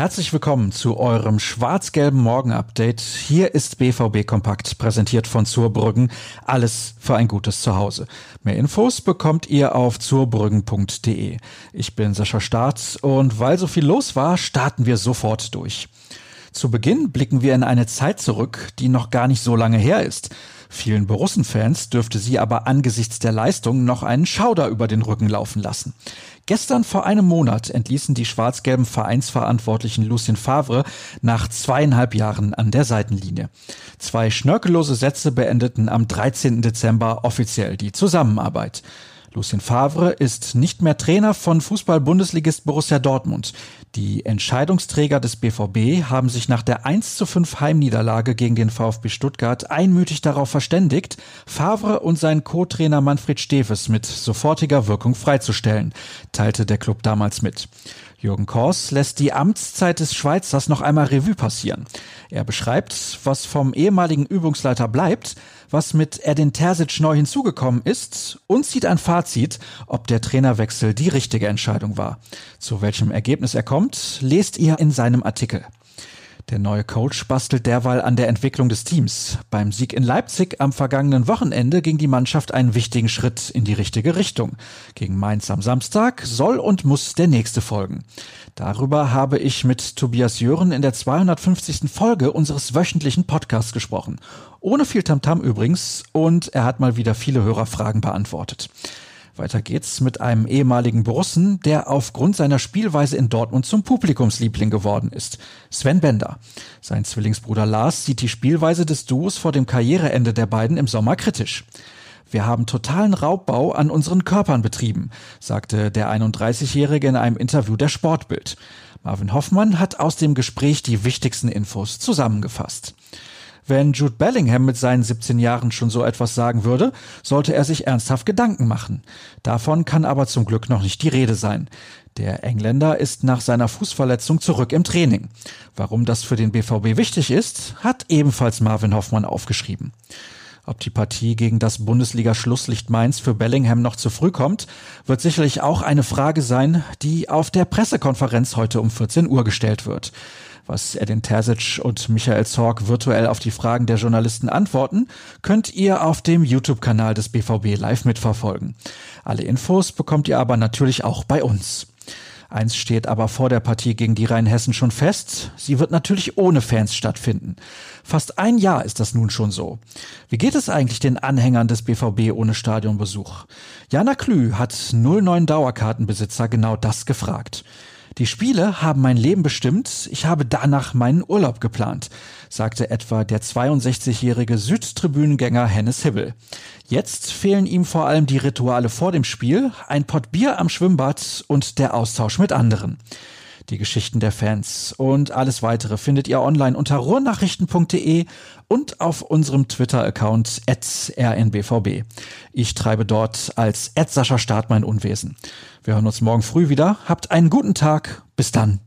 Herzlich willkommen zu eurem schwarz-gelben Morgen-Update. Hier ist BVB Kompakt, präsentiert von Zurbrüggen. Alles für ein gutes Zuhause. Mehr Infos bekommt ihr auf zurbrüggen.de. Ich bin Sascha Staats und weil so viel los war, starten wir sofort durch. Zu Beginn blicken wir in eine Zeit zurück, die noch gar nicht so lange her ist. Vielen Borussen-Fans dürfte sie aber angesichts der Leistung noch einen Schauder über den Rücken laufen lassen. Gestern vor einem Monat entließen die schwarz-gelben Vereinsverantwortlichen Lucien Favre nach 2,5 Jahren an der Seitenlinie. 2 schnörkellose Sätze beendeten am 13. Dezember offiziell die Zusammenarbeit. Lucien Favre ist nicht mehr Trainer von Fußball-Bundesligist Borussia Dortmund. Die Entscheidungsträger des BVB haben sich nach der 1:5 Heimniederlage gegen den VfB Stuttgart einmütig darauf verständigt, Favre und seinen Co-Trainer Manfred Steves mit sofortiger Wirkung freizustellen, teilte der Club damals mit. Jürgen Kors lässt die Amtszeit des Schweizers noch einmal Revue passieren. Er beschreibt, was vom ehemaligen Übungsleiter bleibt, was mit Edin Terzic neu hinzugekommen ist und zieht ein Fazit, ob der Trainerwechsel die richtige Entscheidung war. Zu welchem Ergebnis er kommt, lest ihr in seinem Artikel. Der neue Coach bastelt derweil an der Entwicklung des Teams. Beim Sieg in Leipzig am vergangenen Wochenende ging die Mannschaft einen wichtigen Schritt in die richtige Richtung. Gegen Mainz am Samstag soll und muss der nächste folgen. Darüber habe ich mit Tobias Jürgen in der 250. Folge unseres wöchentlichen Podcasts gesprochen. Ohne viel Tamtam übrigens, und er hat mal wieder viele Hörerfragen beantwortet. Weiter geht's mit einem ehemaligen Borussen, der aufgrund seiner Spielweise in Dortmund zum Publikumsliebling geworden ist. Sven Bender. Sein Zwillingsbruder Lars sieht die Spielweise des Duos vor dem Karriereende der beiden im Sommer kritisch. Wir haben totalen Raubbau an unseren Körpern betrieben, sagte der 31-Jährige in einem Interview der Sportbild. Marvin Hoffmann hat aus dem Gespräch die wichtigsten Infos zusammengefasst. Wenn Jude Bellingham mit seinen 17 Jahren schon so etwas sagen würde, sollte er sich ernsthaft Gedanken machen. Davon kann aber zum Glück noch nicht die Rede sein. Der Engländer ist nach seiner Fußverletzung zurück im Training. Warum das für den BVB wichtig ist, hat ebenfalls Marvin Hoffmann aufgeschrieben. Ob die Partie gegen das Bundesliga-Schlusslicht Mainz für Bellingham noch zu früh kommt, wird sicherlich auch eine Frage sein, die auf der Pressekonferenz heute um 14 Uhr gestellt wird. Was Edin Terzic und Michael Zorc virtuell auf die Fragen der Journalisten antworten, könnt ihr auf dem YouTube-Kanal des BVB live mitverfolgen. Alle Infos bekommt ihr aber natürlich auch bei uns. Eins steht aber vor der Partie gegen die Rheinhessen schon fest, sie wird natürlich ohne Fans stattfinden. Fast ein Jahr ist das nun schon so. Wie geht es eigentlich den Anhängern des BVB ohne Stadionbesuch? Jana Klü hat 09 Dauerkartenbesitzer genau das gefragt. Die Spiele haben mein Leben bestimmt, ich habe danach meinen Urlaub geplant, sagte etwa der 62-jährige Südtribünengänger Hannes Hibbel. Jetzt fehlen ihm vor allem die Rituale vor dem Spiel, ein Pott Bier am Schwimmbad und der Austausch mit anderen. Die Geschichten der Fans und alles Weitere findet ihr online unter rohrnachrichten.de und auf unserem Twitter-Account @rnbvb. Ich treibe dort als @Sascha Staat mein Unwesen. Wir hören uns morgen früh wieder. Habt einen guten Tag. Bis dann.